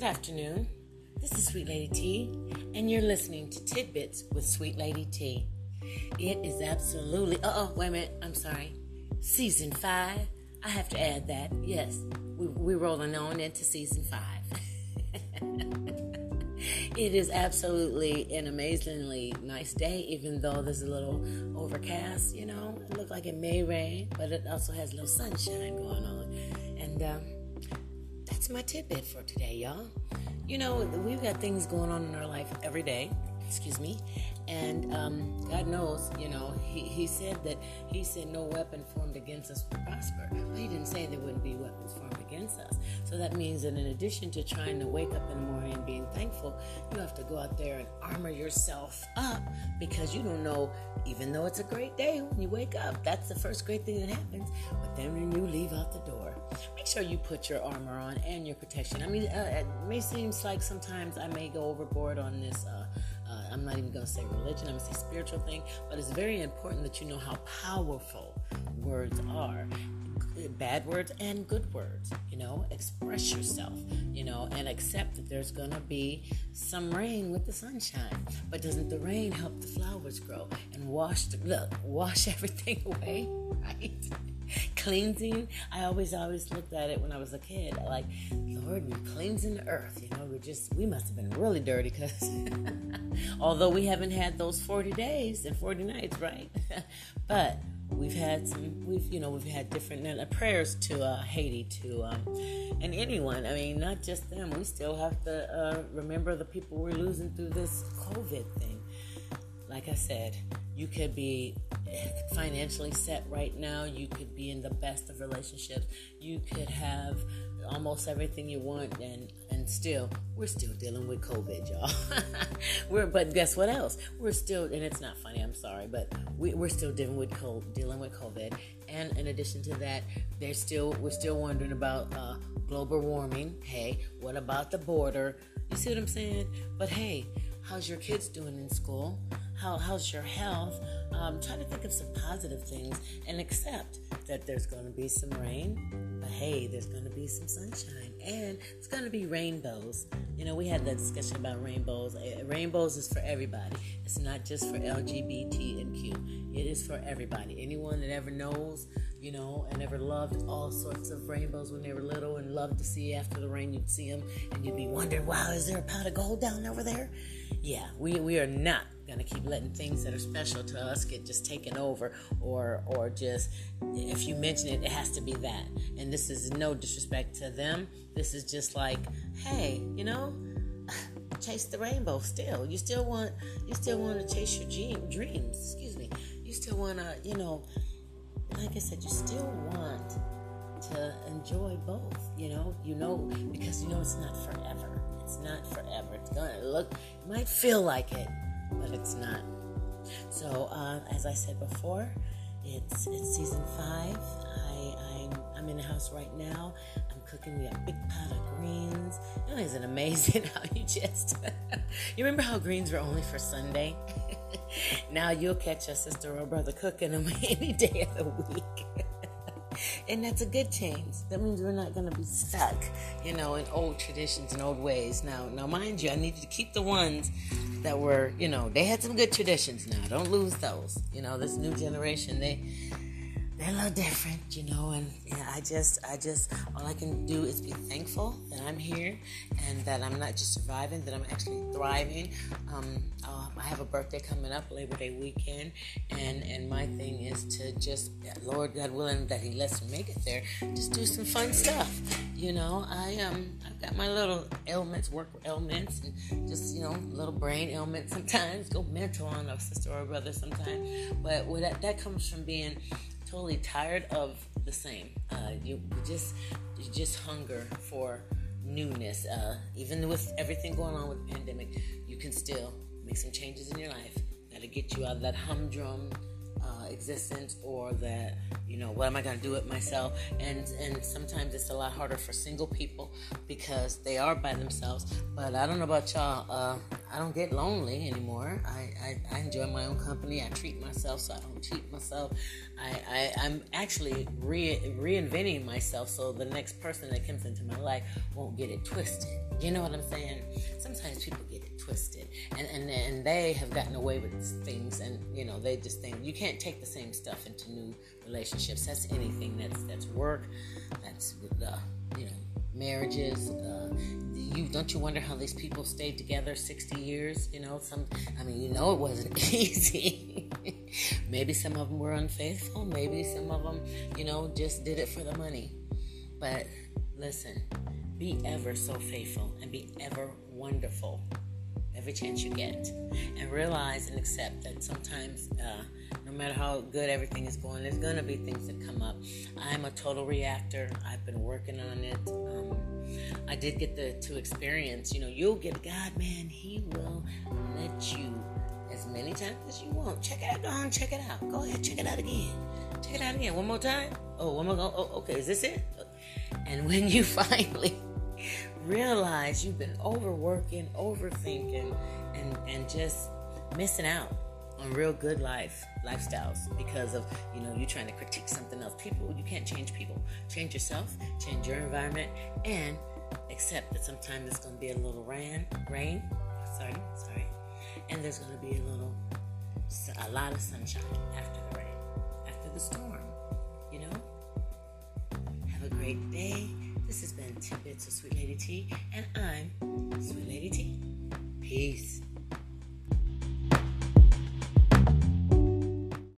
Good afternoon. This is Sweet Lady T, and you're listening to Tidbits with Sweet Lady T. It is absolutely, season 5. I have to add that. Yes, we're rolling on into season 5. It is absolutely an amazingly nice day, even though there's a little overcast, you know. It looks like it may rain, but it also has a little sunshine going on. And that's my tidbit for today, y'all. You know, we've got things going on in our life every day, and God knows, you know, he said no weapon formed against us would prosper, but he didn't say there wouldn't be weapons formed against us. So that means that in addition to trying to wake up in the morning and being thankful, you have to go out there and armor yourself up, because you don't know, even though it's a great day when you wake up, that's the first great thing that happens, but then when you leave out the door, make sure you put your armor on and your protection. I mean, it may seem like sometimes I may go overboard on this, I'm not even going to say religion, I'm going to say spiritual thing, but it's very important that you know how powerful words are. Bad words and good words, you know, express yourself, you know, and accept that there's going to be some rain with the sunshine. But doesn't the rain help the flowers grow and wash everything away, right? Cleansing. I always looked at it when I was a kid, like, Lord, we're cleansing the earth, you know, we must have been really dirty, because although we haven't had those 40 days and 40 nights, right? But we've had different prayers to Haiti, to and anyone. I mean, not just them. We still have to remember the people we're losing through this COVID thing. Like I said, you could be financially set right now. You could be in the best of relationships. You could have almost everything you want, and still, we're still dealing with COVID, y'all. But guess what else? We're still, and it's not funny, I'm sorry, but we're still dealing with COVID. And in addition to that, we're still wondering about global warming. Hey, what about the border? You see what I'm saying? But hey, how's your kids doing in school? How's your health? Try to think of some positive things and accept that there's going to be some rain. But hey, there's going to be some sunshine. And it's going to be rainbows. You know, we had that discussion about rainbows. Rainbows is for everybody. It's not just for LGBT and Q. It is for everybody. Anyone that ever knows, you know, and ever loved all sorts of rainbows when they were little and loved to see after the rain, you'd see them and you'd be wondering, wow, is there a pot of gold down over there? Yeah, we are not going to keep letting things that are special to us get just taken over, or just, if you mention it, it has to be that. And this is no disrespect to them. This is just like, hey, you know, chase the rainbow still. You still want to chase your dreams. You still want to, you know, like I said, you still want to enjoy both, you know, because you know it's not forever. It's not forever. It's gonna look, it might feel like it, but it's not. So, as I said before, it's season 5. I'm in the house right now. I'm cooking. We got a big pot of greens. You know, isn't it amazing how you just... You remember how greens were only for Sunday? Now you'll catch your sister or brother cooking them any day of the week. And that's a good change. That means we're not going to be stuck, you know, in old traditions and old ways. Now, mind you, I need you to keep the ones that were, you know, they had some good traditions now. Don't lose those. You know, this new generation, they're a little different, you know, and yeah, I just, all I can do is be thankful that I'm here and that I'm not just surviving, that I'm actually thriving. I have a birthday coming up, Labor Day weekend, and my thing is to just, Lord God willing, that He lets me make it there, just do some fun stuff, you know. I've got my little ailments, work ailments, and just, you know, little brain ailments sometimes, go mental on a sister or a brother sometimes, but that comes from being totally tired of the same. You just hunger for newness. Even with everything going on with the pandemic, you can still make some changes in your life that'll get you out of that humdrum existence, or that, you know, what am I going to do with myself? And sometimes it's a lot harder for single people because they are by themselves. But I don't know about y'all. I don't get lonely anymore. I enjoy my own company. I treat myself so I don't cheat myself. I'm actually reinventing myself so the next person that comes into my life won't get it twisted. You know what I'm saying? Sometimes people get it twisted, and they have gotten away with things, and you know they just think you can't take the same stuff into new relationships. That's anything. That's work. That's you know, marriages. Don't you wonder how these people stayed together 60 years? You know, it wasn't easy. Maybe some of them were unfaithful. Maybe some of them, just did it for the money. But listen, be ever so faithful and be ever wonderful every chance you get. And realize and accept that sometimes, no matter how good everything is going, there's going to be things that come up. I'm a total reactor. I've been working on it. I did get to experience, you'll get God, man, he will let you as many times as you want. Check it out. Go on, check it out. Go ahead, check it out again. Check it out again. One more time. Oh, one more go. Oh, okay. Is this it? And when you finally realize you've been overworking, overthinking, and just missing out on real good lifestyles because of, you trying to critique something else. You can't change people. Change yourself, change your environment, and accept that sometimes it's going to be a little rain, and there's going to be a lot of sunshine after the rain, after the storm, Have a great day. This has been Tidbits of Sweet Lady T, and I'm Sweet Lady T. Peace.